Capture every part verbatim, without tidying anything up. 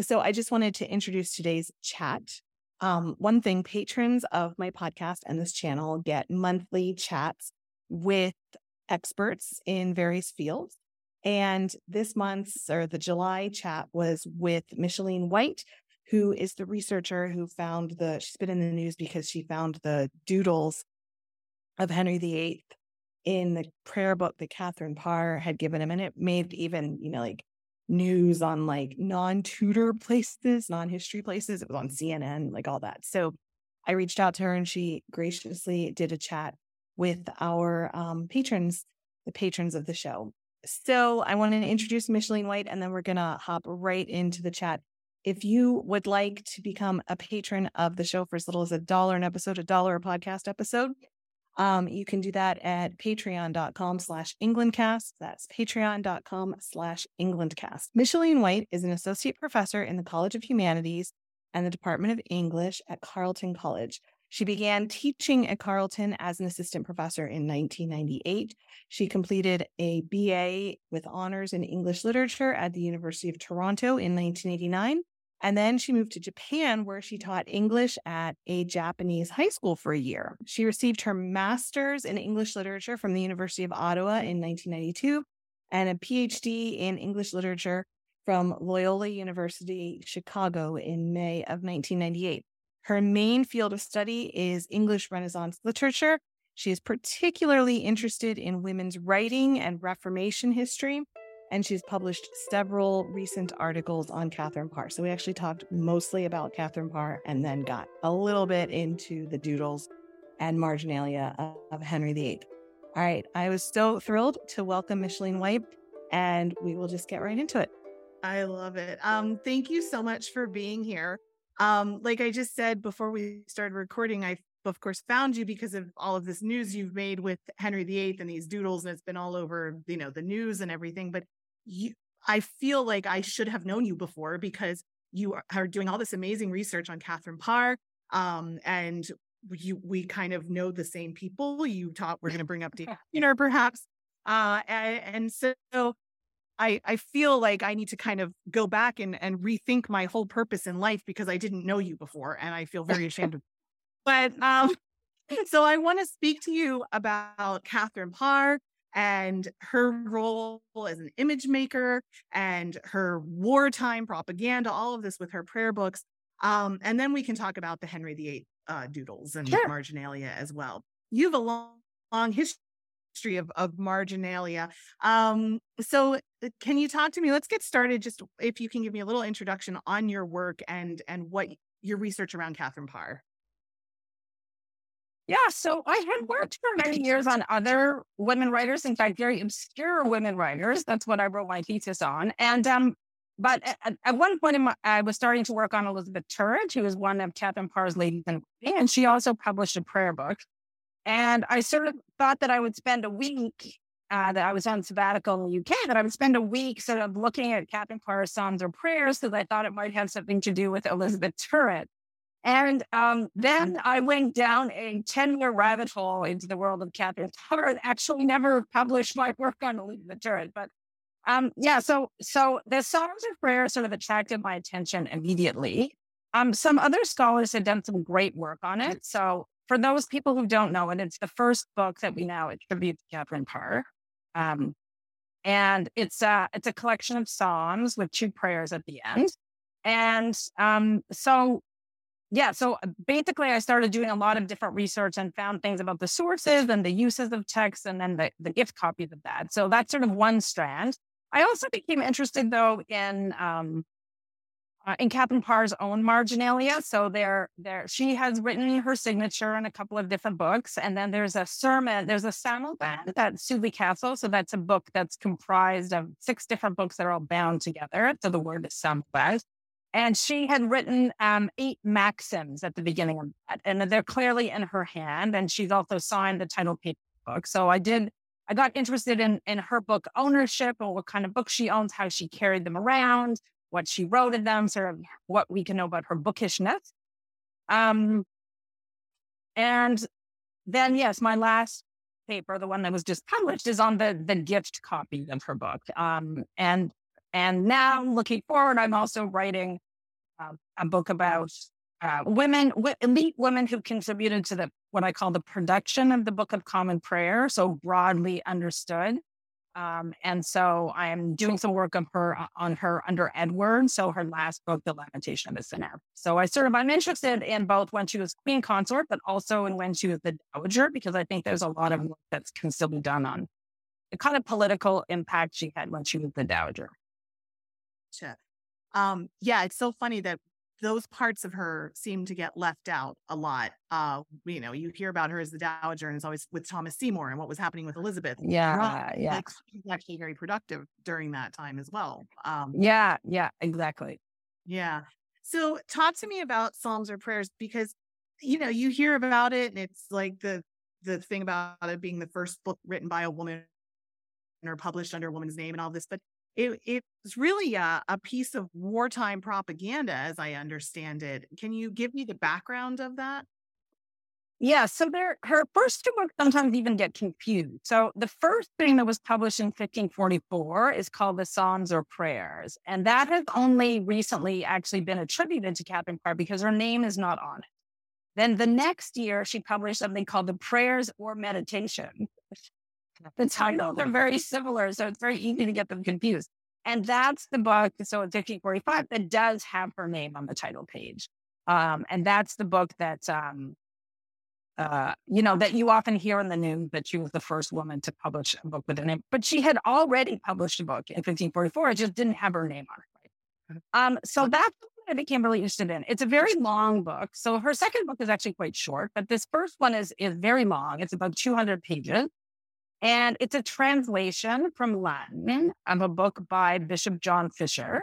So I just wanted to introduce today's chat. Um, one thing, patrons of my podcast and this channel get monthly chats with experts in various fields. And this month's, or the July chat, was with Micheline White, who is the researcher who found the, she's been in the news because she found the doodles of Henry the Eighth in the prayer book that Catherine Parr had given him. And it made even, you know, like news on like non-Tudor places, non-history places. It was on C N N, like all that. So I reached out to her and she graciously did a chat with our um, patrons, the patrons of the show. So I wanted to introduce Micheline White, and then we're going to hop right into the chat. If you would like to become a patron of the show for as little as a dollar an episode, a dollar a podcast episode, um, you can do that at patreon dot com slash Englandcast. That's patreon dot com slash Englandcast. Micheline White is an associate professor in the College of Humanities and the Department of English at Carleton College. She began teaching at Carleton as an assistant professor in nineteen ninety-eight. She completed a B A with honors in English literature at the University of Toronto in nineteen eighty-nine. And then she moved to Japan, where she taught English at a Japanese high school for a year. She received her master's in English literature from the University of Ottawa in nineteen ninety-two and a P H D in English literature from Loyola University Chicago in May of nineteen ninety-eight. Her main field of study is English Renaissance literature. She is particularly interested in women's writing and Reformation history, and she's published several recent articles on Catherine Parr. So we actually talked mostly about Catherine Parr and then got a little bit into the doodles and marginalia of Henry the Eighth. All right, I was so thrilled to welcome Micheline White, and we will just get right into it. I love it. Um, thank you so much for being here. Um, like I just said before we started recording, I, of course, found you because of all of this news you've made with Henry the Eighth and these doodles, and it's been all over, you know, the news and everything. But you, I feel like I should have known you before because you are, are doing all this amazing research on Catherine Parr, um, and you, we kind of know the same people. You taught, we're going to bring up Dina, you know, perhaps. Uh, and, and so... I, I feel like I need to kind of go back and, and rethink my whole purpose in life because I didn't know you before, and I feel very ashamed of you. But um, so I want to speak to you about Catherine Parr and her role as an image maker and her wartime propaganda, all of this with her prayer books. Um, and then we can talk about the Henry the Eighth uh, doodles and sure. marginalia as well. You have a long, long history. Of, of marginalia. Um, so can you talk to me? Let's get started. Just if you can give me a little introduction on your work and and what your research around Catherine Parr. Yeah, so I had worked for many years on other women writers, in fact, very obscure women writers. That's what I wrote my thesis on. And um, but at, at one point in my, I was starting to work on Elizabeth Tyrwhitt, who was one of Catherine Parr's ladies in waiting, and she also published a prayer book. And I sort of thought that I would spend a week, uh, that I was on sabbatical in the U K, that I would spend a week sort of looking at Catherine Parr's Psalms or Prayers, because I thought it might have something to do with Elizabeth Tyrwhitt. And um, then I went down a ten-year rabbit hole into the world of Catherine Parr and actually never published my work on Elizabeth Tyrwhitt. But um, yeah, so so the Psalms and Prayers sort of attracted my attention immediately. Um, some other scholars had done some great work on it, so... For those people who don't know it, it's the first book that we now attribute to Catherine Parr. Um, And it's a, it's a collection of psalms with two prayers at the end. And um, so, yeah, so basically I started doing a lot of different research and found things about the sources and the uses of texts and then the, the gift copies of that. So that's sort of one strand. I also became interested, though, in um, uh, in Catherine Parr's own marginalia. So there, there, she has written her signature in a couple of different books. And then there's a sermon, there's a Sammelband at Sudeley Castle. So that's a book that's comprised of six different books that are all bound together. So the word is Sammelband. And she had written um, eight maxims at the beginning of that. And they're clearly in her hand. And she's also signed the title page of the book. So I did... I got interested in, in her book ownership and what kind of books she owns, how she carried them around, what she wrote in them, sort of what we can know about her bookishness. Um, and then, yes, my last paper, the one that was just published, is on the, the gift copy of her book. Um, and and now, looking forward, I'm also writing uh, a book about uh, women, w- elite women who contributed to the what I call the production of the Book of Common Prayer, so broadly understood. Um, and so I am doing some work on her, on her under Edward, so her last book, The Lamentation of the Sinner. So I sort of, I'm interested in both when she was queen consort, but also in when she was the dowager, because I think there's a lot of work that can still be done on the kind of political impact she had when she was the dowager. Gotcha. Um, yeah, it's so funny that those parts of her seem to get left out a lot. Uh, you know, you hear about her as the dowager, and it's always with Thomas Seymour and what was happening with Elizabeth. Yeah, yeah. Like, she was actually very productive during that time as well. Um, yeah, yeah, exactly. Yeah. So talk to me about psalms or prayers, because, you know, you hear about it, and it's like the the thing about it being the first book written by a woman or published under a woman's name and all this, but It, it's really a, a piece of wartime propaganda, as I understand it. Can you give me the background of that? Yeah, so there, her first two books sometimes even get confused. So the first thing that was published in fifteen forty-four is called the Psalms or Prayers. And that has only recently actually been attributed to Catherine Parr because her name is not on it. Then the next year, she published something called the Prayers or Meditation. The titles are very similar, so it's very easy to get them confused. And that's the book, so in fifteen forty-five, that does have her name on the title page. Um, and that's the book that, um, uh, you know, that you often hear in the news that she was the first woman to publish a book with a name. But she had already published a book in fifteen forty-four. It just didn't have her name on it. Um, so that's what I became really interested in. It's a very long book. So her second book is actually quite short, but this first one is, is very long. It's about two hundred pages. And it's a translation from Latin of a book by Bishop John Fisher.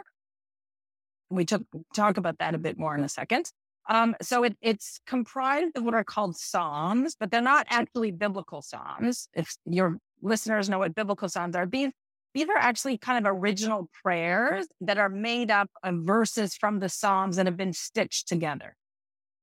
We took, talk about that a bit more in a second. Um, so it, it's comprised of what are called psalms, but they're not actually biblical psalms. If your listeners know what biblical psalms are, these, these are actually kind of original prayers that are made up of verses from the psalms that have been stitched together.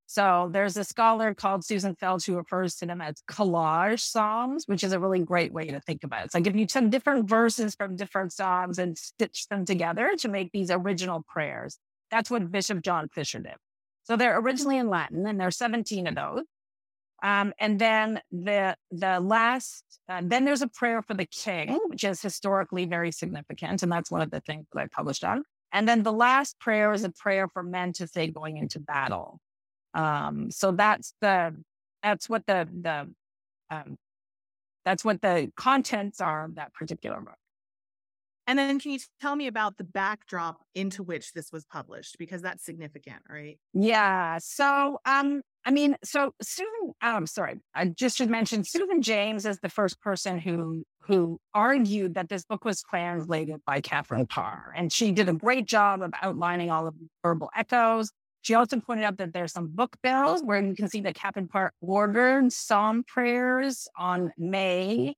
So there's a scholar called Susan Felch who refers to them as collage psalms, which is a really great way to think about it. So I give you some different verses from different psalms and stitch them together to make these original prayers. That's what Bishop John Fisher did. So they're originally in Latin, and there are seventeen of those. Um, and then the the last, uh, then there's a prayer for the king, which is historically very significant, and that's one of the things that I published on. And then the last prayer is a prayer for men to say going into battle. Um, so that's the, that's what the, the, um, that's what the contents are of that particular book. And then can you tell me about the backdrop into which this was published? Because that's significant, right? Yeah. So, um, I mean, so Susan, I'm sorry, I just should mention Susan James is the first person who, who argued that this book was translated by Catherine Parr. And she did a great job of outlining all of the verbal echoes. She also pointed out that there's some book bills where you can see that Catherine Parr ordered psalm prayers on May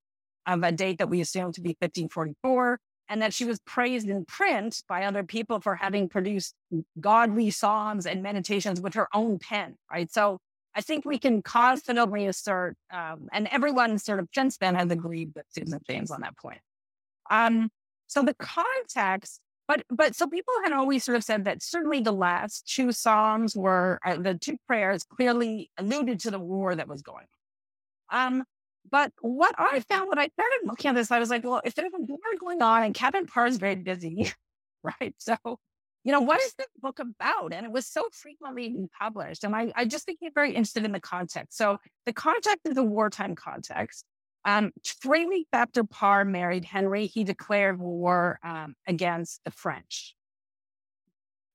of a date that we assume to be fifteen forty-four, and that she was praised in print by other people for having produced godly psalms and meditations with her own pen, right? So I think we can confidently assert, um, and everyone sort of since then has agreed with Susan James on that point. Um, so the context But but so people had always sort of said that certainly the last two psalms were, uh, the two prayers clearly alluded to the war that was going on. Um, But what I found when I started looking at this, I was like, well, if there's a war going on and Catherine Parr is very busy, right? So, you know, what is this book about? And it was so frequently published. And I, I just became very interested in the context. So the context is a wartime context. Um, three weeks after Parr married Henry, he declared war um, against the French.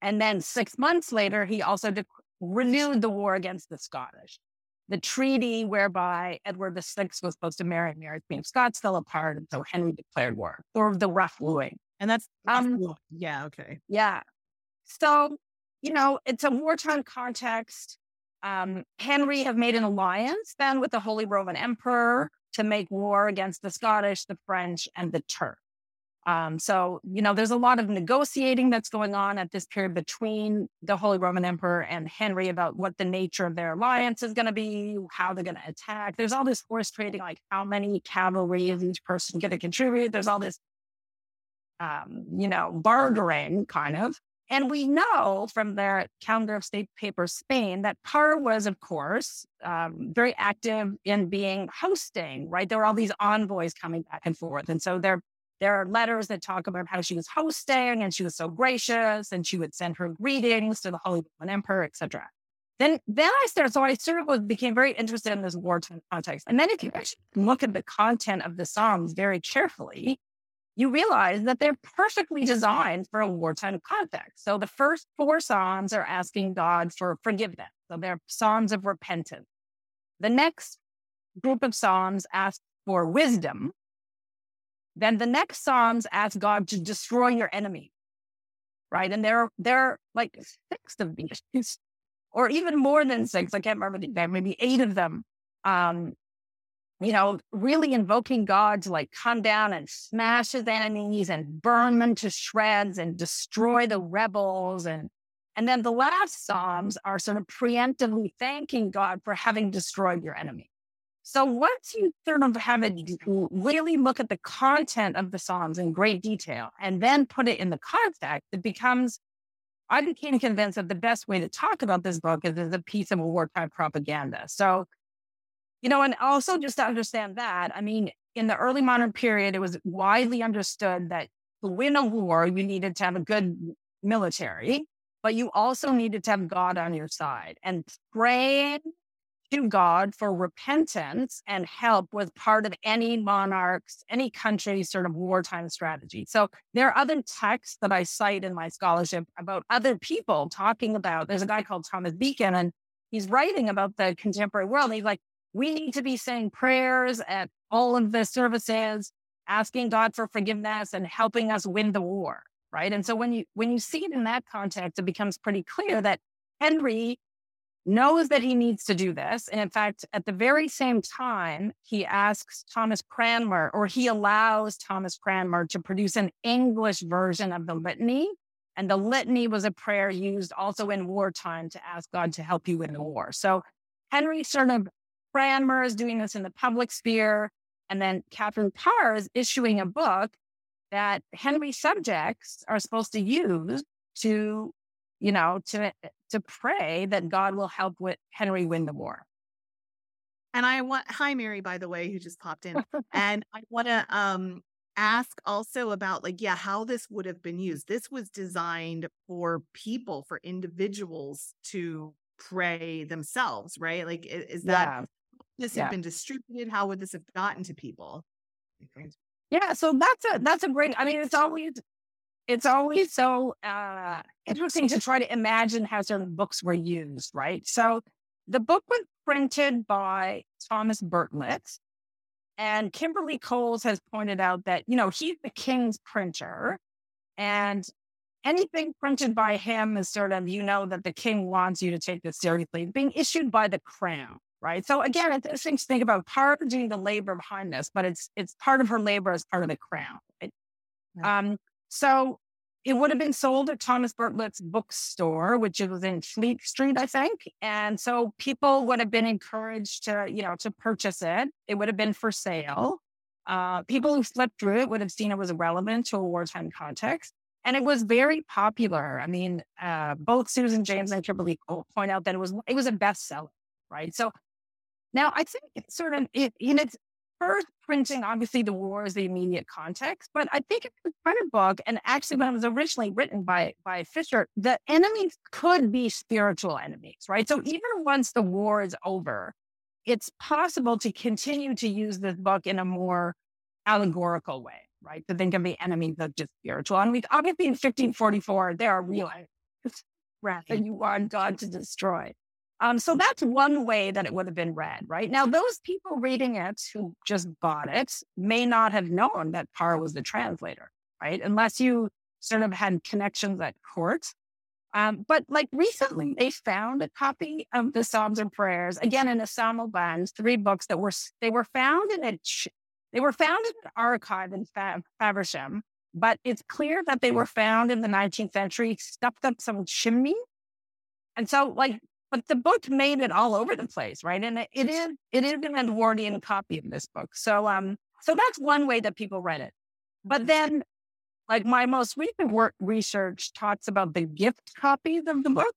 And then six months later, he also de- renewed the war against the Scottish. The treaty whereby Edward the Sixth was supposed to marry Mary Queen of Scots fell apart, and so Henry declared war, or the Rough Wooing. And that's, um, yeah, okay. Yeah. So, you know, it's a wartime context. Um, Henry have made an alliance then with the Holy Roman Emperor to make war against the Scottish, the French, and the Turks. Um, so, you know, there's a lot of negotiating that's going on at this period between the Holy Roman Emperor and Henry about what the nature of their alliance is going to be, how they're going to attack. There's all this horse trading, like how many cavalry is each person going to contribute. There's all this, um, you know, bartering kind of. And we know from their Calendar of State paper, Spain, that Parr was, of course, um, very active in being hosting, right? There were all these envoys coming back and forth. And so they're There are letters that talk about how she was hosting and she was so gracious and she would send her greetings to the Holy Roman Emperor, et cetera. Then then I started, so I sort of became very interested in this wartime context. And then if you actually look at the content of the Psalms very carefully, you realize that they're perfectly designed for a wartime context. So the first four Psalms are asking God for forgiveness. So they're Psalms of repentance. The next group of Psalms ask for wisdom. Then the next Psalms ask God to destroy your enemy, right? And there, there are like six of these, or even more than six. I can't remember the exact, maybe eight of them, um, you know, really invoking God to like come down and smash his enemies and burn them to shreds and destroy the rebels. And, and then the last Psalms are sort of preemptively thanking God for having destroyed your enemy. So once you sort of have it, really look at the content of the Psalms in great detail and then put it in the context, it becomes, I became convinced that the best way to talk about this book is as a piece of wartime propaganda. So, you know, and also just to understand that, I mean, in the early modern period, it was widely understood that to win a war, you needed to have a good military, but you also needed to have God on your side. And praying to God for repentance and help was part of any monarch's, any country's sort of wartime strategy. So there are other texts that I cite in my scholarship about other people talking about, there's a guy called Thomas Becon, and he's writing about the contemporary world. He's like, we need to be saying prayers at all of the services, asking God for forgiveness and helping us win the war, right? And so when you when you see it in that context, it becomes pretty clear that Henry knows that he needs to do this. And in fact, at the very same time, he asks Thomas Cranmer, or he allows Thomas Cranmer to produce an English version of the litany. And the litany was a prayer used also in wartime to ask God to help you in the war. So Henry sort of, Cranmer is doing this in the public sphere. And then Catherine Parr is issuing a book that Henry subjects are supposed to use to, you know, to to pray that God will help with Henry win the war. And I want, hi, Mary, by the way, who just popped in. And I want to um, ask also about like, yeah, how this would have been used. This was designed for people, for individuals to pray themselves, right? Like, is that, yeah. this yeah. have been distributed? How would this have gotten to people? Yeah. So that's a, that's a great, I mean, it's always, It's always so uh, interesting to try to imagine how certain books were used, right? So the book was printed by Thomas Berthelet, and Kimberly Coles has pointed out that, you know, he's the king's printer, and anything printed by him is sort of, you know, that the king wants you to take this seriously, being issued by the crown, right? So again, it's interesting to think about Parr doing the labor behind this, but it's it's part of her labor as part of the crown, right? Yeah. Um, So it would have been sold at Thomas Berthelet's bookstore, which was in Fleet Street, I think. And so people would have been encouraged to, you know, to purchase it. It would have been for sale. Uh, people who flipped through it would have seen it was relevant to a wartime context. And it was very popular. I mean, uh, both Susan James and Kimberly Cole point out that it was it was a bestseller, right? So now I think it's sort of, it, in its first printing, obviously, the war is the immediate context, but I think it's quite a book, and actually when it was originally written by, by Fisher, the enemies could be spiritual enemies, right? So even once the war is over, it's possible to continue to use this book in a more allegorical way, right? To think of the enemies as just spiritual. And we obviously in fifteen forty-four, there are real enemies, right, that you want God to destroy. Um, so that's one way that it would have been read, right? Now, those people reading it who just bought it may not have known that Parr was the translator, right? Unless you sort of had connections at court. Um, but like recently, they found a copy of the Psalms and Prayers, again, in a Sammelband, three books that were, they were found in a, they were found in an archive in Faversham, but it's clear that they were found in the nineteenth century, stuffed up some chimney. And so like, but the book made it all over the place, right? And it, it is it is an Edwardian copy of this book. So um, so that's one way that people read it. But then, like my most recent work research talks about the gift copies of the book.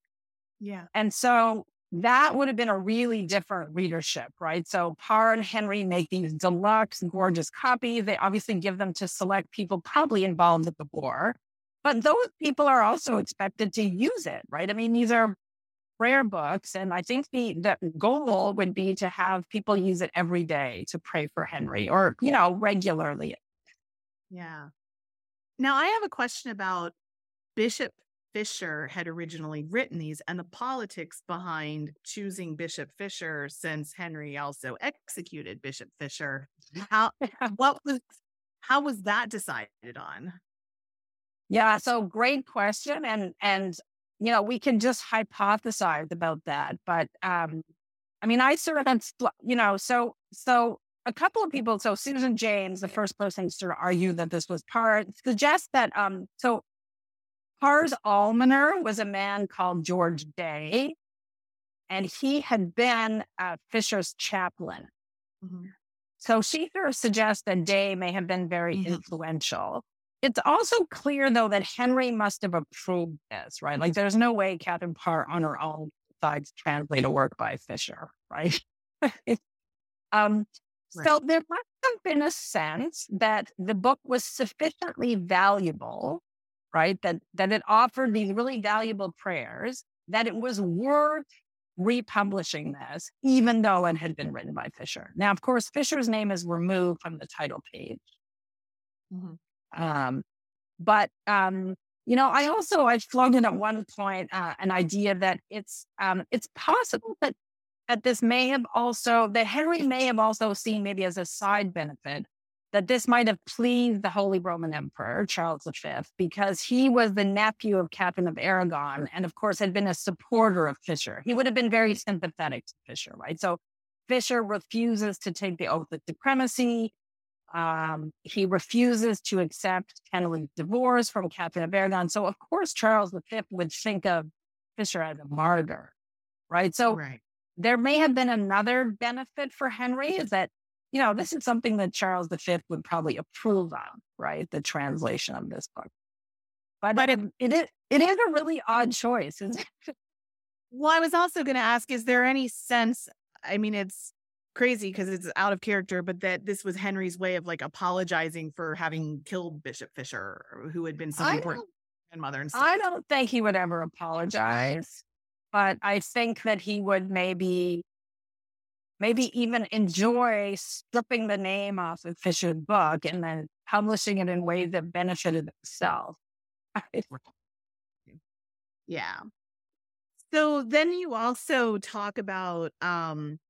Yeah. And so that would have been a really different readership, right? So Parr and Henry make these deluxe, gorgeous copies. They obviously give them to select people probably involved with the war. But those people are also expected to use it, right? I mean, these are prayer books. And I think the, the goal would be to have people use it every day to pray for Henry or, you know, regularly. Yeah. Now I have a question about Bishop Fisher had originally written these and the politics behind choosing Bishop Fisher, since Henry also executed Bishop Fisher. How, what was, how was that decided on? Yeah. So great question. And, and, you know, we can just hypothesize about that. But, um, I mean, I sort of, you know, so, so a couple of people, so Susan James, the first person to sort of argue that this was Parr, suggests that, um, so Parr's almoner was a man called George Day, and he had been uh, Fisher's chaplain. Mm-hmm. So she sort of suggests that Day may have been very mm-hmm. influential. It's also clear, though, that Henry must have approved this, right? Like, there's no way Catherine Parr on her own decides to translate a work by Fisher, right? um, right? So there must have been a sense that the book was sufficiently valuable, right? That that it offered these really valuable prayers, that it was worth republishing this, even though it had been written by Fisher. Now, of course, Fisher's name is removed from the title page. Mm-hmm. Um, but, um, you know, I also, I floated at one point, uh, an idea that it's, um, it's possible that, that this may have also, that Henry may have also seen maybe as a side benefit that this might have pleased the Holy Roman Emperor, Charles the Fifth, because he was the nephew of Catherine of Aragon and, of course, had been a supporter of Fisher. He would have been very sympathetic to Fisher, right? So Fisher refuses to take the oath of supremacy. Um, he refuses to accept Henry's divorce from Catherine of Aragon. So, of course, Charles the Fifth would think of Fisher as a martyr, right? So right. There may have been another benefit for Henry is that, you know, this is something that Charles the Fifth would probably approve of, right? The translation of this book. But, but it, it, is, it is a really odd choice, isn't it? Well, I was also going to ask, is there any sense, I mean, it's crazy because it's out of character, but that this was Henry's way of like apologizing for having killed Bishop Fisher, who had been so important grandmother and stuff. I don't think he would ever apologize, but I think that he would maybe, maybe even enjoy stripping the name off of Fisher's book and then publishing it in ways that benefited himself. Yeah. So then you also talk about, um,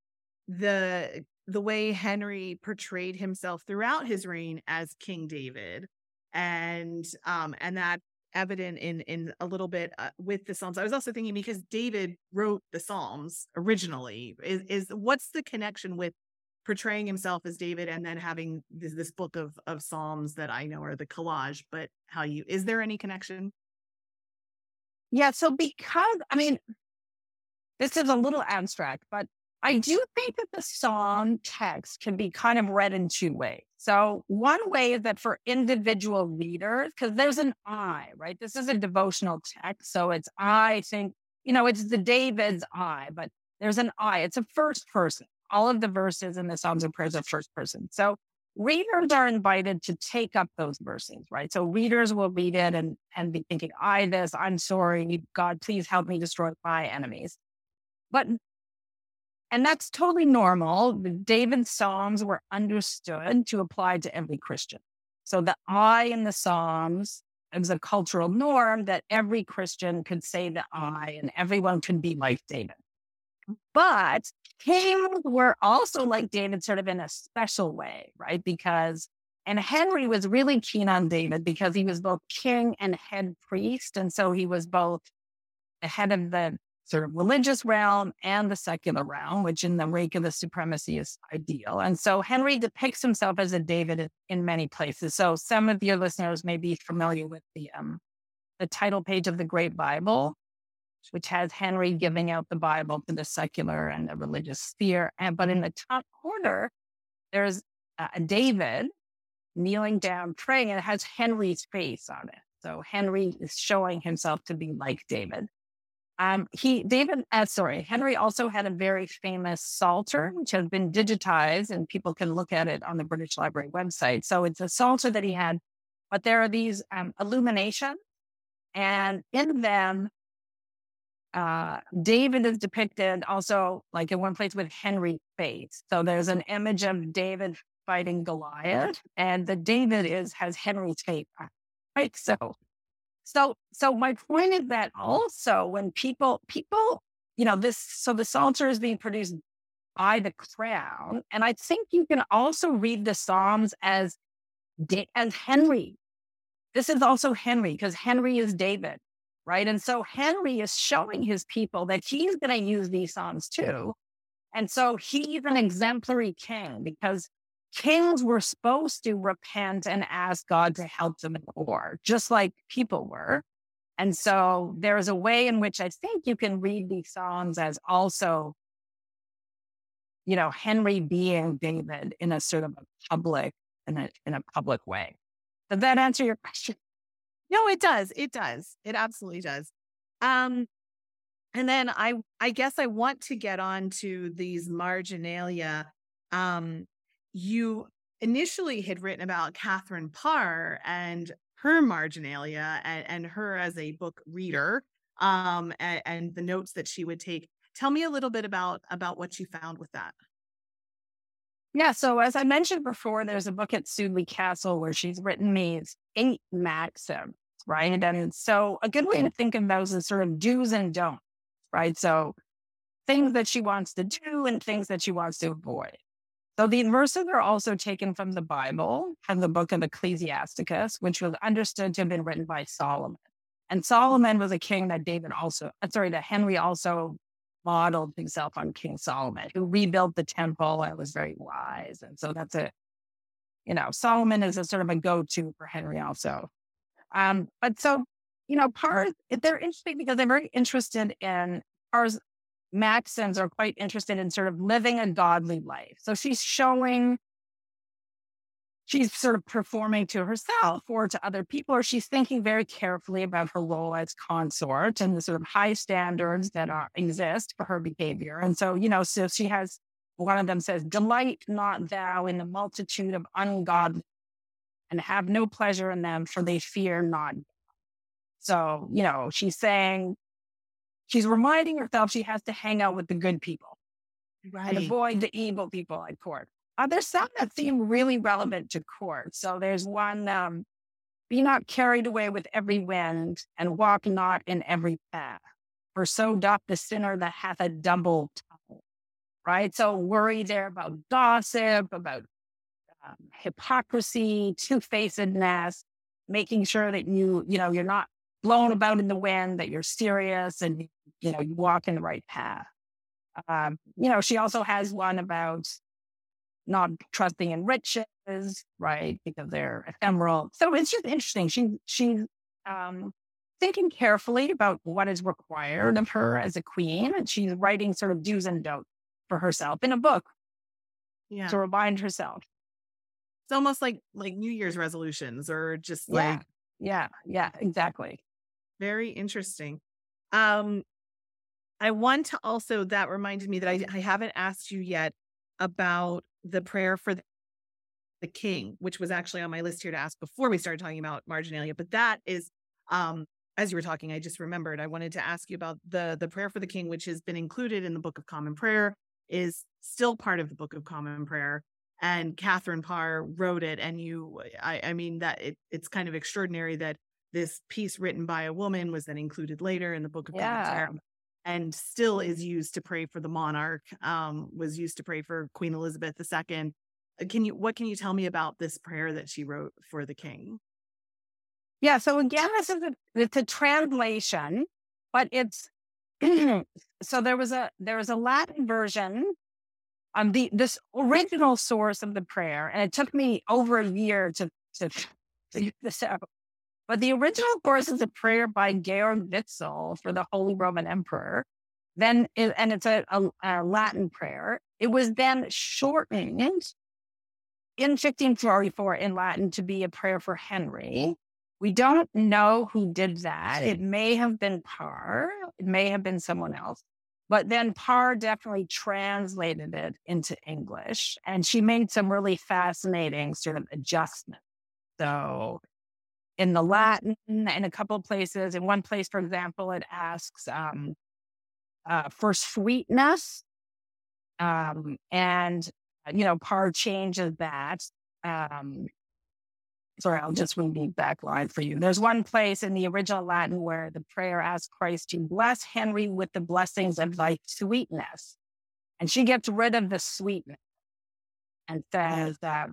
the the way Henry portrayed himself throughout his reign as King David, and um and that evident in in a little bit uh, with the Psalms. I was also thinking because David wrote the Psalms originally, is, is what's the connection with portraying himself as David and then having this, this book of of Psalms that I know are the collage, but how you is there any connection? Yeah, so because I mean this is a little abstract, but I do think that the psalm text can be kind of read in two ways. So one way is that for individual readers, because there's an I, right? This is a devotional text. So it's I think, you know, it's the David's I, but there's an I. It's a first person. all of the verses in the Psalms and prayers are first person. So readers are invited to take up those verses, right? So readers will read it and, and be thinking, I this, I'm sorry, God, please help me destroy my enemies. But, and that's totally normal. David's Psalms were understood to apply to every Christian. So the I in the Psalms is a cultural norm that every Christian could say the I and everyone could be like David. But kings were also like David sort of in a special way, right? Because, and Henry was really keen on David because he was both king and head priest. And so he was both the head of the sort of religious realm and the secular realm, which in the wake of the supremacy is ideal. And so Henry depicts himself as a David in, in many places. So some of your listeners may be familiar with the um, the title page of the Great Bible, which has Henry giving out the Bible to the secular and the religious sphere. And, but in the top corner, there's uh, a David kneeling down praying, and it has Henry's face on it. So Henry is showing himself to be like David. Um, he, David, uh, sorry, Henry also had a very famous Psalter, which has been digitized, and people can look at it on the British Library website. So it's a Psalter that he had, but there are these um, illuminations, and in them, Uh, David is depicted also like in one place with Henry's face. So there's an image of David fighting Goliath, and the David is has Henry's face. Right. So, so, so my point is that also when people, people, you know, this, so the Psalter is being produced by the crown. And I think you can also read the Psalms as, as Henry. This is also Henry because Henry is David. Right. And so Henry is showing his people that he's going to use these Psalms too. And so he's an exemplary king because kings were supposed to repent and ask God to help them in war, just like people were. And so there is a way in which I think you can read these Psalms as also, you know, Henry being David in a sort of a public, in a, in a public way. Does that answer your question? No, it does. It does. It absolutely does. Um, and then I, I guess I want to get on to these marginalia. Um, you initially had written about Catherine Parr and her marginalia and, and her as a book reader um, and, and the notes that she would take. Tell me a little bit about, about what you found with that. Yeah, so as I mentioned before, there's a book at Sudeley Castle where she's written these eight maxims, right? And so a good way to think of those is sort of do's and don'ts, right? So things that she wants to do and things that she wants to avoid. So the verses are also taken from the Bible and the book of Ecclesiasticus, which was understood to have been written by Solomon. And Solomon was a king that David also, sorry, that Henry also modeled himself on King Solomon, who rebuilt the temple and was very wise. And so that's a, you know, Solomon is a sort of a go-to for Henry also. Um, but so, you know, Parr, they're interesting because they're very interested in, Parr's maxims are quite interested in sort of living a godly life. So she's showing, she's sort of performing to herself or to other people, or she's thinking very carefully about her role as consort and the sort of high standards that are, exist for her behavior. And so, you know, so she has, one of them says, delight not thou in the multitude of ungodly and have no pleasure in them, for they fear not. So, you know, she's saying, she's reminding herself she has to hang out with the good people, right, and avoid the evil people at court. Uh, there's some that seem really relevant to court. So there's one, um, be not carried away with every wind and walk not in every path, for so doth the sinner that hath a double tongue, right? So worry there about gossip, about um, hypocrisy, two-facedness, making sure that you, you know, you're not blown about in the wind, that you're serious and, you know, you walk in the right path. Um, you know, she also has one about not trusting in riches, right? Because they're ephemeral. So it's just interesting. She, she's um, thinking carefully about what is required of her as a queen. And she's writing sort of do's and don'ts for herself in a book yeah. to remind herself. It's almost like, like New Year's resolutions or just like... Yeah, yeah, yeah, exactly. Very interesting. Um, I want to also, that reminded me that I, I haven't asked you yet, about the prayer for the king, which was actually on my list here to ask before we started talking about marginalia. But that is, um, as you were talking, I just remembered, I wanted to ask you about the, the prayer for the king, which has been included in the Book of Common Prayer, is still part of the Book of Common Prayer. And Catherine Parr wrote it. And you, I, I mean, that it, it's kind of extraordinary that this piece written by a woman was then included later in the Book of yeah. Common Prayer, and still is used to pray for the monarch, um, was used to pray for Queen Elizabeth the Second. Can you, what can you tell me about this prayer that she wrote for the king? Yeah, so again, this is a, it's a translation, but it's, so there was a, there was a Latin version on the, this original source of the prayer, and it took me over a year to, to, to get this out. But the original course is a prayer by Georg Witzel for the Holy Roman Emperor. Then, it, and it's a, a, a Latin prayer. It was then shortened in fifteen forty-four in Latin to be a prayer for Henry. We don't know who did that. It may have been Parr. It may have been someone else. But then Parr definitely translated it into English. And she made some really fascinating sort of adjustments. So in the Latin, in a couple of places, in one place, for example, it asks um, uh, for sweetness. Um, and, you know, Parr changes that. Um, sorry, I'll just read the back line for you. There's one place in the original Latin where the prayer asks Christ to bless Henry with the blessings of thy sweetness. And she gets rid of the sweetness and says that, uh,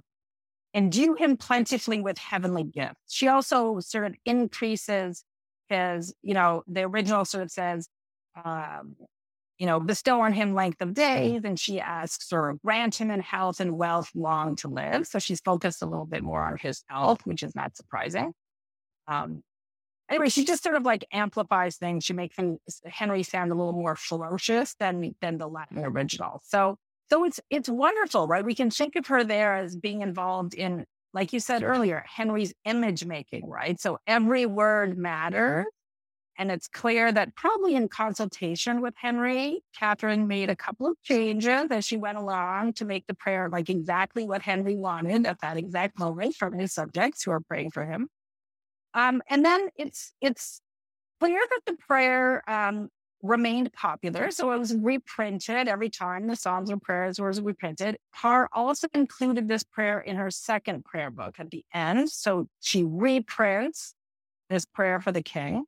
endue him plentifully with heavenly gifts. She also sort of increases his, you know, the original sort of says, um, you know, bestow on him length of days. And she asks, or grant him in health and wealth long to live. So she's focused a little bit more on his health, which is not surprising. Um, anyway, she just sort of like amplifies things. She makes him, Henry sound a little more ferocious than than the Latin original. So. So it's it's wonderful, right? We can think of her there as being involved in, like you said earlier, Henry's image making, right? So every word matters. And it's clear that probably in consultation with Henry, Catherine made a couple of changes as she went along to make the prayer like exactly what Henry wanted at that exact moment from his subjects who are praying for him. Um, and then it's, it's clear that the prayer um, remained popular. So it was reprinted every time the Psalms or prayers were reprinted. Parr also included this prayer in her second prayer book at the end. So she reprints this prayer for the king.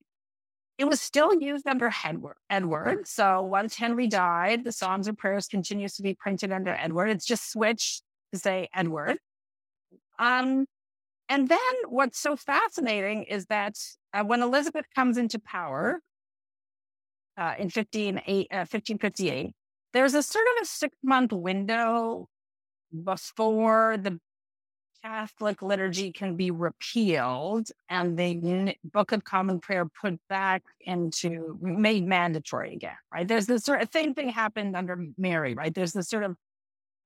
It was still used under Edward. So once Henry died, the Psalms or prayers continues to be printed under Edward. It's just switched to say Edward. Um, and then what's so fascinating is that uh, when Elizabeth comes into power, Uh, in fifteen fifty-eight, there's a sort of a six-month window before the Catholic liturgy can be repealed and the Book of Common Prayer put back into, made mandatory again, right? There's this sort of same thing happened under Mary, right? There's this sort of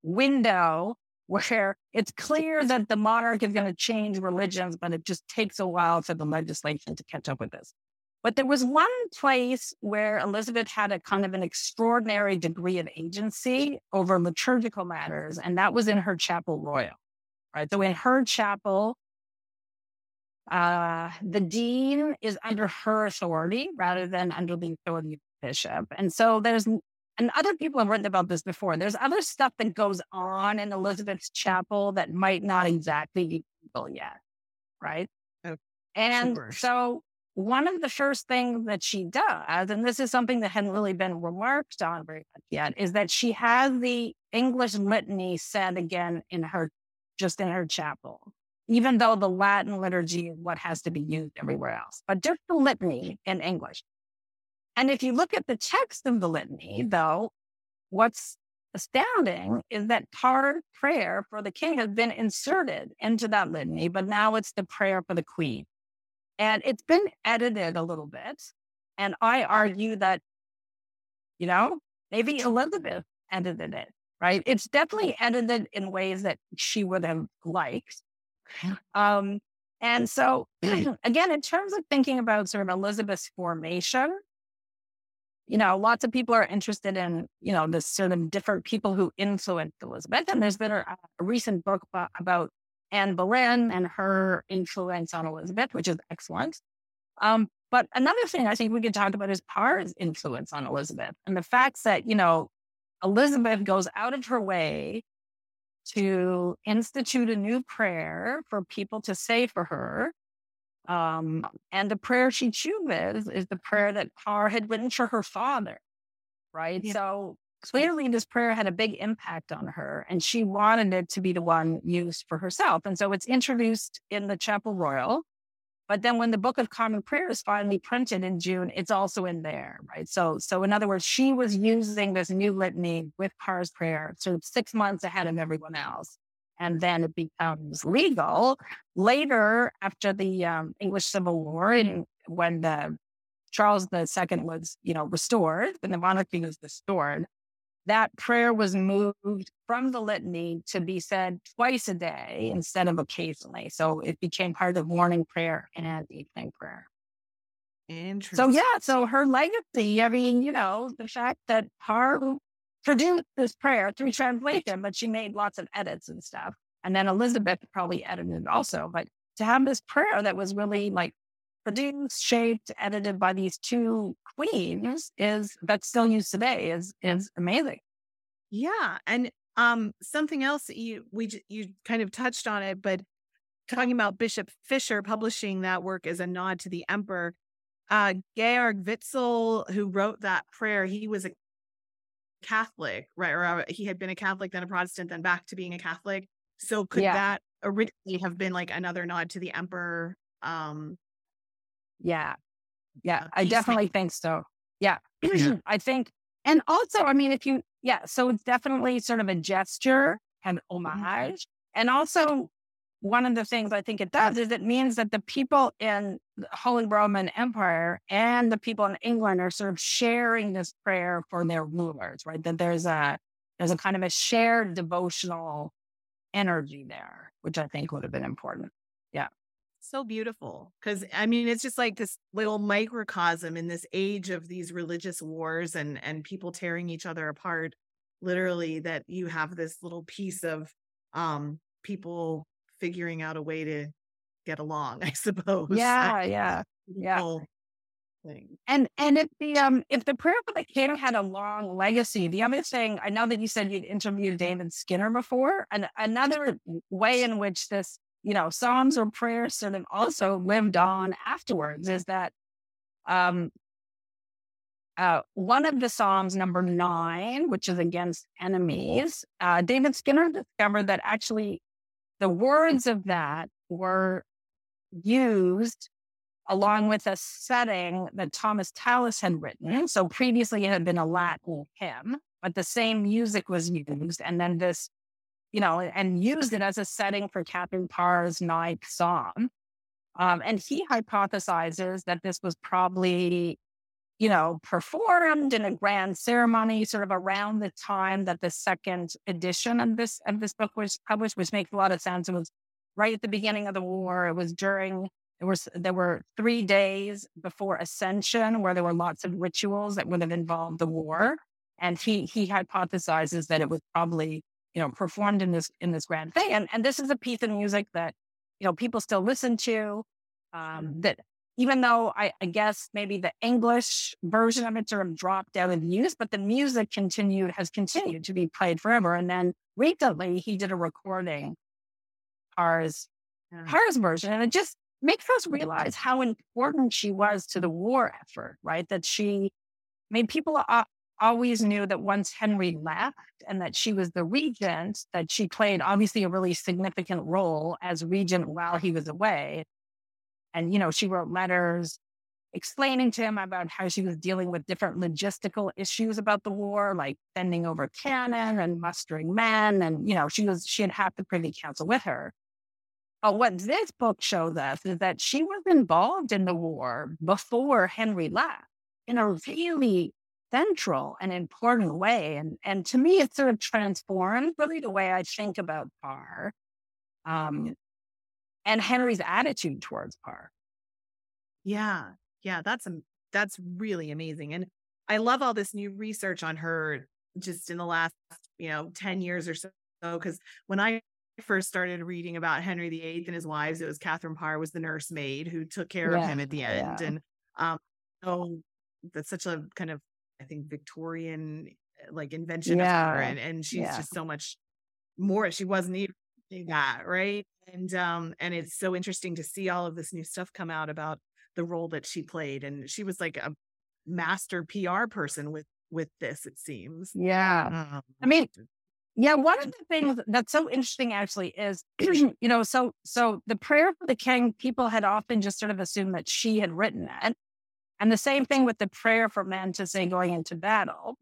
window where it's clear that the monarch is going to change religions, but it just takes a while for the legislation to catch up with this. But there was one place where Elizabeth had a kind of an extraordinary degree of agency over liturgical matters, and that was in her chapel royal, right? So in her chapel, uh, the dean is under her authority rather than under the authority of the bishop. And so there's, and other people have written about this before, there's other stuff that goes on in Elizabeth's chapel that might not exactly be legal yet, right? Okay. And sure. So... one of the first things that she does, and this is something that hadn't really been remarked on very much yet, is that she has the English litany said again in her, just in her chapel, even though the Latin liturgy is what has to be used everywhere else, but just the litany in English. And if you look at the text of the litany, though, what's astounding is that Parr's prayer for the king has been inserted into that litany, but now it's the prayer for the queen. And it's been edited a little bit. And I argue that, you know, maybe Elizabeth edited it, right? It's definitely edited in ways that she would have liked. Um, and so, again, in terms of thinking about sort of Elizabeth's formation, you know, lots of people are interested in, you know, the sort of different people who influenced Elizabeth. And there's been a, a recent book about Anne Boleyn and her influence on Elizabeth, which is excellent. Um, but another thing I think we could talk about is Parr's influence on Elizabeth and the fact that, you know, Elizabeth goes out of her way to institute a new prayer for people to say for her. Um, and the prayer she chooses is the prayer that Parr had written for her father, right? Yeah. So clearly this prayer had a big impact on her, and she wanted it to be the one used for herself. And so it's introduced in the Chapel Royal. But then when the Book of Common Prayer is finally printed in June, it's also in there, right? So so in other words, she was using this new litany with Parr's prayer sort of six months ahead of everyone else. And then it becomes legal later after the um, English Civil War, and when the Charles the Second was, you know, restored, when the monarchy was restored, that prayer was moved from the litany to be said twice a day instead of occasionally. So it became part of morning prayer and evening prayer. Interesting. So yeah, so her legacy, I mean, you know, the fact that Parr produced this prayer through translation, but she made lots of edits and stuff. And then Elizabeth probably edited it also. But to have this prayer that was really like produced, shaped, edited by these two queens is that's still used today is is amazing. Yeah. And um, something else you we you kind of touched on it, but talking about Bishop Fisher publishing that work as a nod to the emperor, uh, Georg Witzel, who wrote that prayer, he was a Catholic, right? Or he had been a Catholic, then a Protestant, then back to being a Catholic. So could yeah. that originally have been like another nod to the emperor? Um, yeah. Yeah, I definitely think so. Yeah. I think, and also, I mean, if you, yeah, so it's definitely sort of a gesture and homage. Mm-hmm. And also one of the things I think it does is it means that the people in the Holy Roman Empire and the people in England are sort of sharing this prayer for their rulers, right? That there's a, there's a kind of a shared devotional energy there, which I think would have been important. Yeah. So beautiful. Because, I mean, it's just like this little microcosm in this age of these religious wars and, and people tearing each other apart, literally, that you have this little piece of um, people figuring out a way to get along, I suppose. Yeah, yeah, yeah. Thing. And and if the um if the prayer for the king had a long legacy, the other thing, I know that you said you'd interviewed David Skinner before, and another way in which this, you know, psalms or prayers sort of also lived on afterwards is that um uh one of the psalms, number nine, which is against enemies, uh, David Skinner discovered that actually the words of that were used along with a setting that Thomas Tallis had written. So previously it had been a Latin hymn, but the same music was used. And then this, you know, and used it as a setting for Catherine Parr's ninth psalm. Um, and he hypothesizes that this was probably, you know, performed in a grand ceremony sort of around the time that the second edition of this of this book was published, which makes a lot of sense. It was right at the beginning of the war. It was during, there were, there were three days before Ascension where there were lots of rituals that would have involved the war. And he he hypothesizes that it was probably, you know, performed in this in this grand thing. And, and this is a piece of music that, you know, people still listen to, um, that even though I, I guess maybe the English version of it sort of dropped out of use, but the music continued, has continued to be played forever. And then recently he did a recording, Parr's, yeah. Parr's version, and it just makes us realize how important she was to the war effort, right? That she, I mean, people uh, always knew that once Henry left and that she was the regent, that she played obviously a really significant role as regent while he was away. And, you know, she wrote letters explaining to him about how she was dealing with different logistical issues about the war, like sending over cannon and mustering men. And, you know, she was she had half the Privy Council with her. But what this book shows us is that she was involved in the war before Henry left in a really central and important way. And, and to me, it sort of transformed really the way I think about Parr. Um And Henry's attitude towards Parr. Yeah. Yeah. That's, that's really amazing. And I love all this new research on her just in the last, you know, ten years or so, because when I first started reading about Henry the Eighth and his wives, it was Catherine Parr was the nursemaid who took care yeah, of him at the end. Yeah. And um, oh, that's such a kind of, I think, Victorian like invention yeah. of her. And, and she's yeah. just so much more. She wasn't even that, right? And um, and it's so interesting to see all of this new stuff come out about the role that she played. And she was like a master P R person with, with this, it seems. Yeah. Um, I mean, yeah, one of the things that's so interesting actually is, you know, so so the Prayer for the King, people had often just sort of assumed that she had written that. And the same thing with the prayer for men to say going into battle.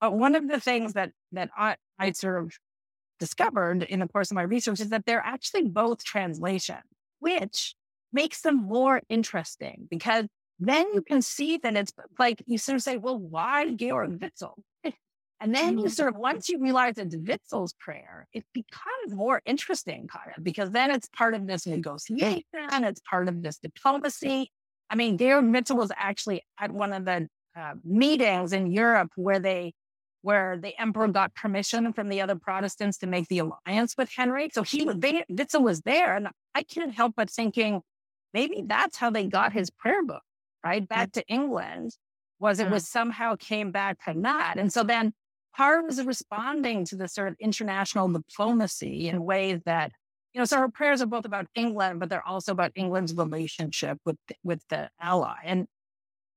But one of the things that that I, I sort of discovered in the course of my research is that they're actually both translations, which makes them more interesting, because then you can see that it's like, you sort of say, well, why Georg Witzel? And then you sort of, once you realize it's Witzel's prayer, it becomes more interesting, kind of, because then it's part of this negotiation, it's part of this diplomacy. I mean, Georg Witzel was actually at one of the uh, meetings in Europe where they, where the emperor got permission from the other Protestants to make the alliance with Henry. So he was, they, Witzel was there, and I couldn't help but thinking, maybe that's how they got his prayer book, right? Back to England, was it was somehow came back from that. And so then Parr was responding to the sort of international diplomacy in ways that, you know, so her prayers are both about England, but they're also about England's relationship with, with the ally. And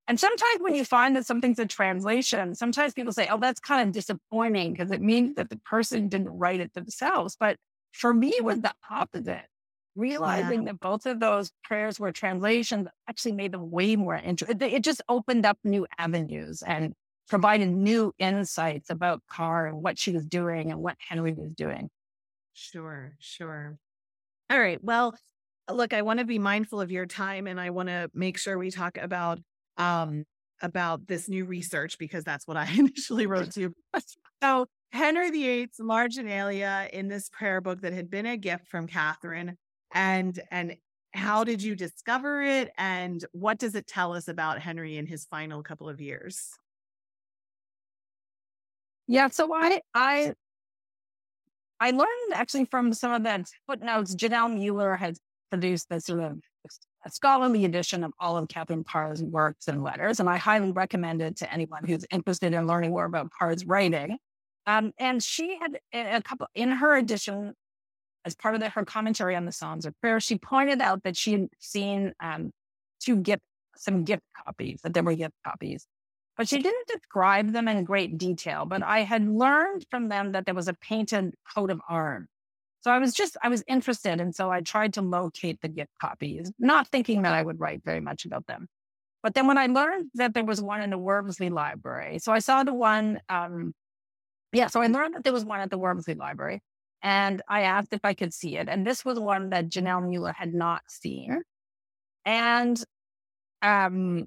and sometimes when you find that something's a translation, sometimes people say, oh, that's kind of disappointing because it means that the person didn't write it themselves. But for me, it was the opposite. Realizing yeah. that both of those prayers were translations actually made them way more interesting. It just opened up new avenues and provided new insights about Parr and what she was doing and what Henry was doing. Sure, sure. All right. Well, look, I want to be mindful of your time, and I want to make sure we talk about um, about this new research, because that's what I initially wrote to. So Henry the Eighth's marginalia in this prayer book that had been a gift from Catherine. And and how did you discover it? And what does it tell us about Henry in his final couple of years? Yeah, so I I I learned actually from some of the footnotes. Janelle Mueller has produced this sort of a scholarly edition of all of Catherine Parr's works and letters, and I highly recommend it to anyone who's interested in learning more about Parr's writing. Um, and she had a couple in her edition. As part of the, her commentary on the Psalms of Prayer, she pointed out that she had seen um, two gift, some gift copies, that there were gift copies. But she didn't describe them in great detail, but I had learned from them that there was a painted coat of arms. So I was just, I was interested. And so I tried to locate the gift copies, not thinking that I would write very much about them. But then when I learned that there was one in the Wormsley Library, so I saw the one, um, yeah, so I learned that there was one at the Wormsley Library. And I asked if I could see it. And this was one that Janelle Mueller had not seen. And um,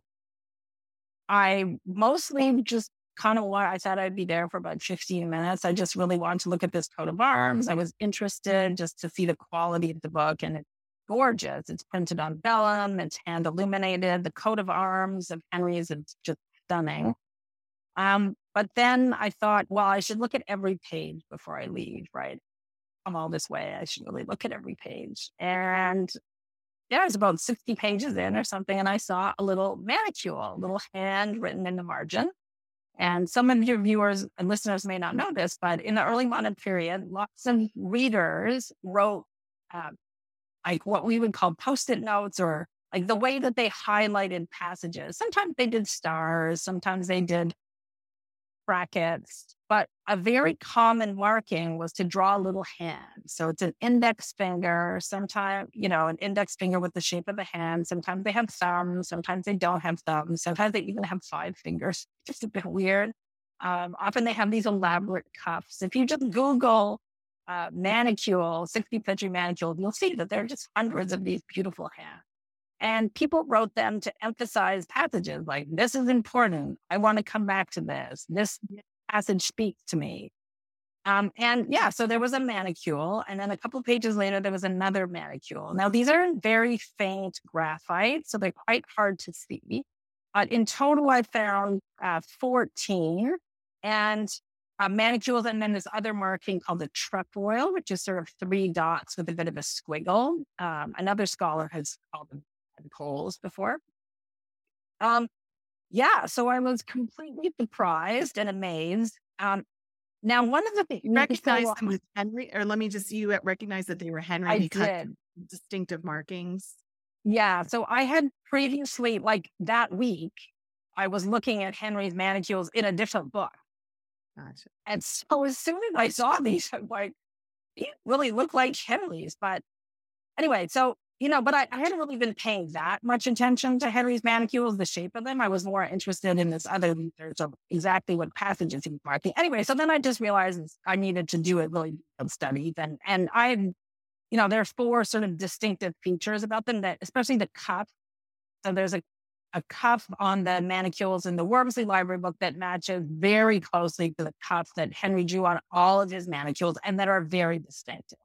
I mostly just kind of, I said I'd be there for about fifteen minutes. I just really wanted to look at this coat of arms. I was interested just to see the quality of the book. And it's gorgeous. It's printed on vellum. It's hand illuminated. The coat of arms of Henry's is just stunning. Um, but then I thought, well, I should look at every page before I leave, right? Come all this way, I should really look at every page. And yeah, it was about sixty pages in or something. And I saw a little manicule, a little hand written in the margin. And some of your viewers and listeners may not know this, but in the early modern period, lots of readers wrote uh, like what we would call post-it notes, or like the way that they highlighted passages. Sometimes they did stars, sometimes they did brackets, but a very common marking was to draw a little hand. So it's an index finger, sometimes, you know, an index finger with the shape of a hand. Sometimes they have thumbs, sometimes they don't have thumbs. Sometimes they even have five fingers. Just a bit weird. Um, often they have these elaborate cuffs. If you just Google uh, manicule, sixteenth century manicule, you'll see that there are just hundreds of these beautiful hands. And people wrote them to emphasize passages like, this is important. I want to come back to this. This passage speaks to me. Um, and yeah, so there was a manicule. And then a couple of pages later, there was another manicule. Now, these are in very faint graphite, so they're quite hard to see. Uh, in total, I found uh, fourteen and uh, manicules, and then this other marking called the trefoil, which is sort of three dots with a bit of a squiggle. Um, another scholar has called them coals before. Um, yeah, so I was completely surprised and amazed. Um, now, one of the things you recognized them with Henry, or let me just you recognize that they were Henry. I did. Distinctive markings. Yeah, so I had previously, like that week, I was looking at Henry's manicules in a different book. Gotcha. And so as soon as I saw these, I'm like, these really look like Henry's. But anyway, so, you know, but I, I hadn't really been paying that much attention to Henry's manicules, the shape of them. I was more interested in this other research of exactly what passages he was marking. Anyway, so then I just realized I needed to do a really detailed study. And, and I You know, there are four sort of distinctive features about them, that especially the cuff. So there's a, a cuff on the manicules in the Wormsley Library book that matches very closely to the cuffs that Henry drew on all of his manicules and that are very distinctive.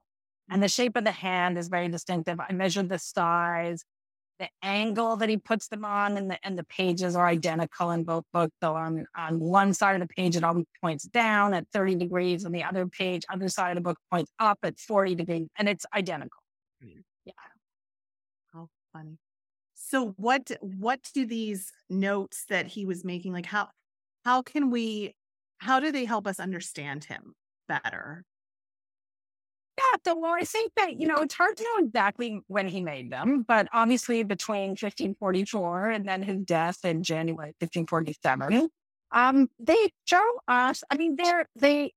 And the shape of the hand is very distinctive. I measured the size, the angle that he puts them on, and the and the pages are identical in both books. So on, on one side of the page, it always points down at thirty degrees. On the other page, other side of the book points up at forty degrees. And it's identical. Yeah. How funny. So what what do these notes that he was making, like how how can we, how do they help us understand him better? Yeah, so well, I think that, you know, it's hard to know exactly when he made them, but obviously between fifteen forty-four and then his death in January fifteen forty-seven, um, they show us, I mean, they're, they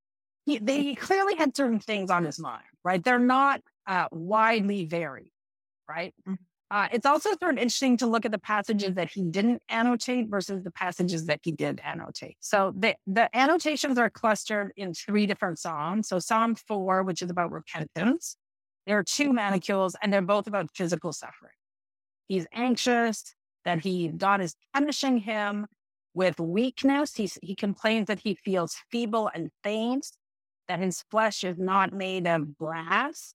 they clearly had certain things on his mind, right? They're not uh, widely varied, right? Mm-hmm. Uh, it's also sort of interesting to look at the passages that he didn't annotate versus the passages that he did annotate. So the, the annotations are clustered in three different psalms. So Psalm four, which is about repentance, there are two manicules, and they're both about physical suffering. He's anxious that he, God is punishing him with weakness. He, he complains that he feels feeble and faint, that his flesh is not made of glass.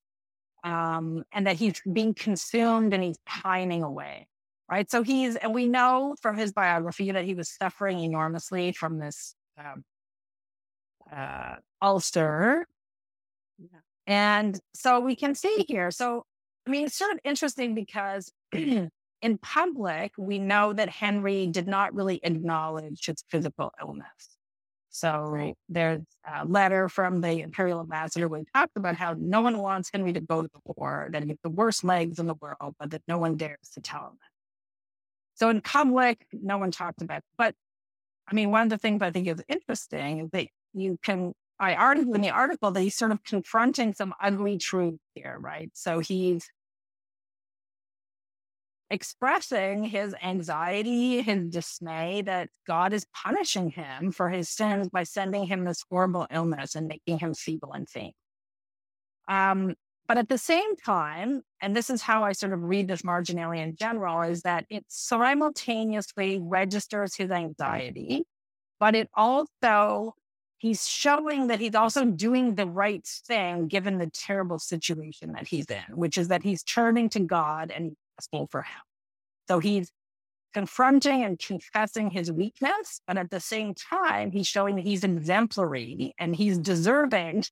Um, and that he's being consumed and he's pining away, right? So he's, and we know from his biography that he was suffering enormously from this um, uh, ulcer. Yeah. And so we can see here. So, I mean, it's sort of interesting because in public, we know that Henry did not really acknowledge his physical illness. So right. There's a letter from the imperial ambassador where he talked about how no one wants Henry to go to the war, that he has the worst legs in the world, but that no one dares to tell him. So in public, no one talked about it. But I mean, one of the things I think is interesting is that you can, I article in the article that he's sort of confronting some ugly truth here, right? So he's expressing his anxiety, his dismay that God is punishing him for his sins by sending him this horrible illness and making him feeble and faint. Um, but at the same time, and this is how I sort of read this marginalia in general, is that it simultaneously registers his anxiety, but it also, he's showing that he's also doing the right thing given the terrible situation that he's in, which is that he's turning to God and asking for help. So he's confronting and confessing his weakness, but at the same time, he's showing that he's exemplary and he's deserving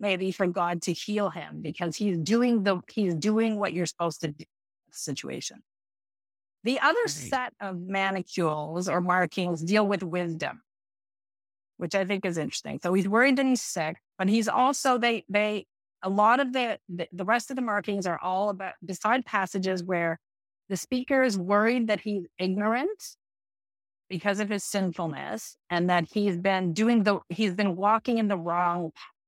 maybe for God to heal him because he's doing the he's doing what you're supposed to do in this situation. The other right. set of manicules or markings deal with wisdom, which I think is interesting. So he's worried that he's sick, but he's also, they, they, A lot of the, the rest of the markings are all about, beside passages where the speaker is worried that he's ignorant because of his sinfulness and that he's been doing the, he's been walking in the wrong path.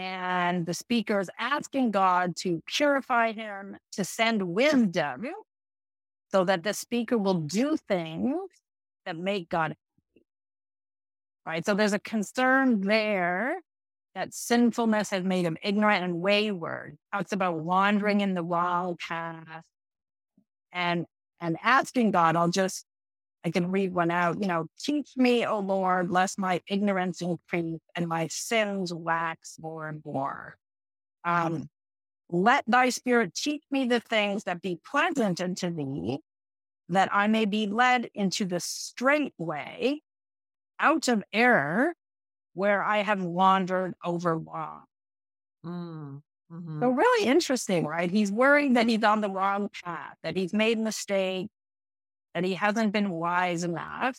And the speaker is asking God to purify him, to send wisdom so that the speaker will do things that make God happy. Right? So there's a concern there that sinfulness has made him ignorant and wayward. It's about wandering in the wild path and and asking God, I'll just, I can read one out, you know, teach me, O Lord, lest my ignorance increase and my sins wax more and more. Um, let thy spirit teach me the things that be pleasant unto thee that I may be led into the straight way, out of error, where I have wandered over wrong." Mm, mm-hmm. So really interesting, right? He's worried that he's on the wrong path, that he's made mistakes, that he hasn't been wise enough.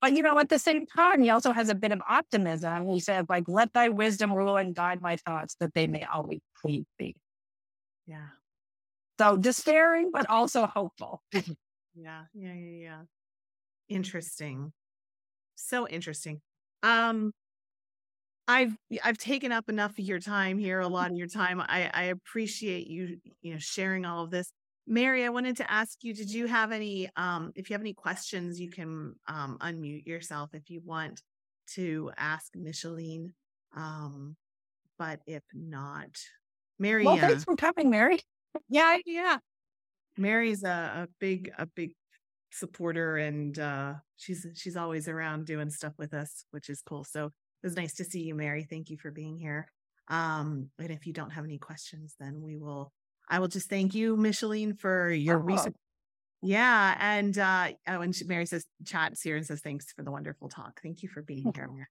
But, you know, at the same time, he also has a bit of optimism. He says, like, "Let thy wisdom rule and guide my thoughts, that they may always please thee." Yeah. So despairing, but also hopeful. yeah, yeah, yeah, yeah. Interesting. So interesting. Um, I've I've taken up enough of your time here, a lot of your time. I, I appreciate you, you know, sharing all of this. Mary, I wanted to ask you, did you have any, um, if you have any questions, you can um, unmute yourself if you want to ask Micheline. Um, but if not, Mary. Well, thanks for coming, Mary. Yeah, yeah. Mary's a, a big, a big supporter, and uh, she's she's always around doing stuff with us, which is cool. So it was nice to see you, Mary. Thank you for being here. Um, and if you don't have any questions, then we will. I will just thank you, Micheline, for your research. Yeah. And uh, oh, and Mary says, chats here and says, "Thanks for the wonderful talk." Thank you for being here, Mary.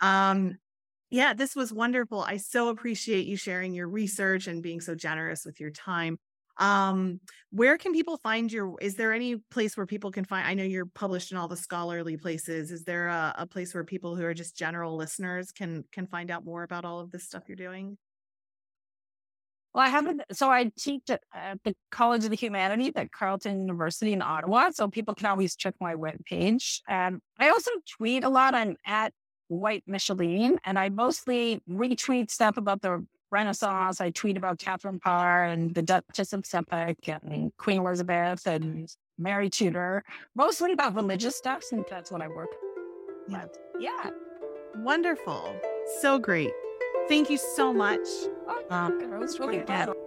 Um, yeah, this was wonderful. I so appreciate you sharing your research and being so generous with your time. Um, where can people find your, is there any place where people can find, I know you're published in all the scholarly places. Is there a, a place where people who are just general listeners can, can find out more about all of this stuff you're doing? Well, I haven't, so I teach at, at the College of the Humanities at Carleton University in Ottawa, so people can always check my webpage. Um, I also tweet a lot. I'm at White Micheline, and I mostly retweet stuff about the Renaissance. I tweet about Catherine Parr and the Duchess of Suffolk and Queen Elizabeth and Mary Tudor, mostly about religious stuff, since that's what I work with. Yeah. yeah. Wonderful. So great. Thank you so much. Oh, um, it was really bad.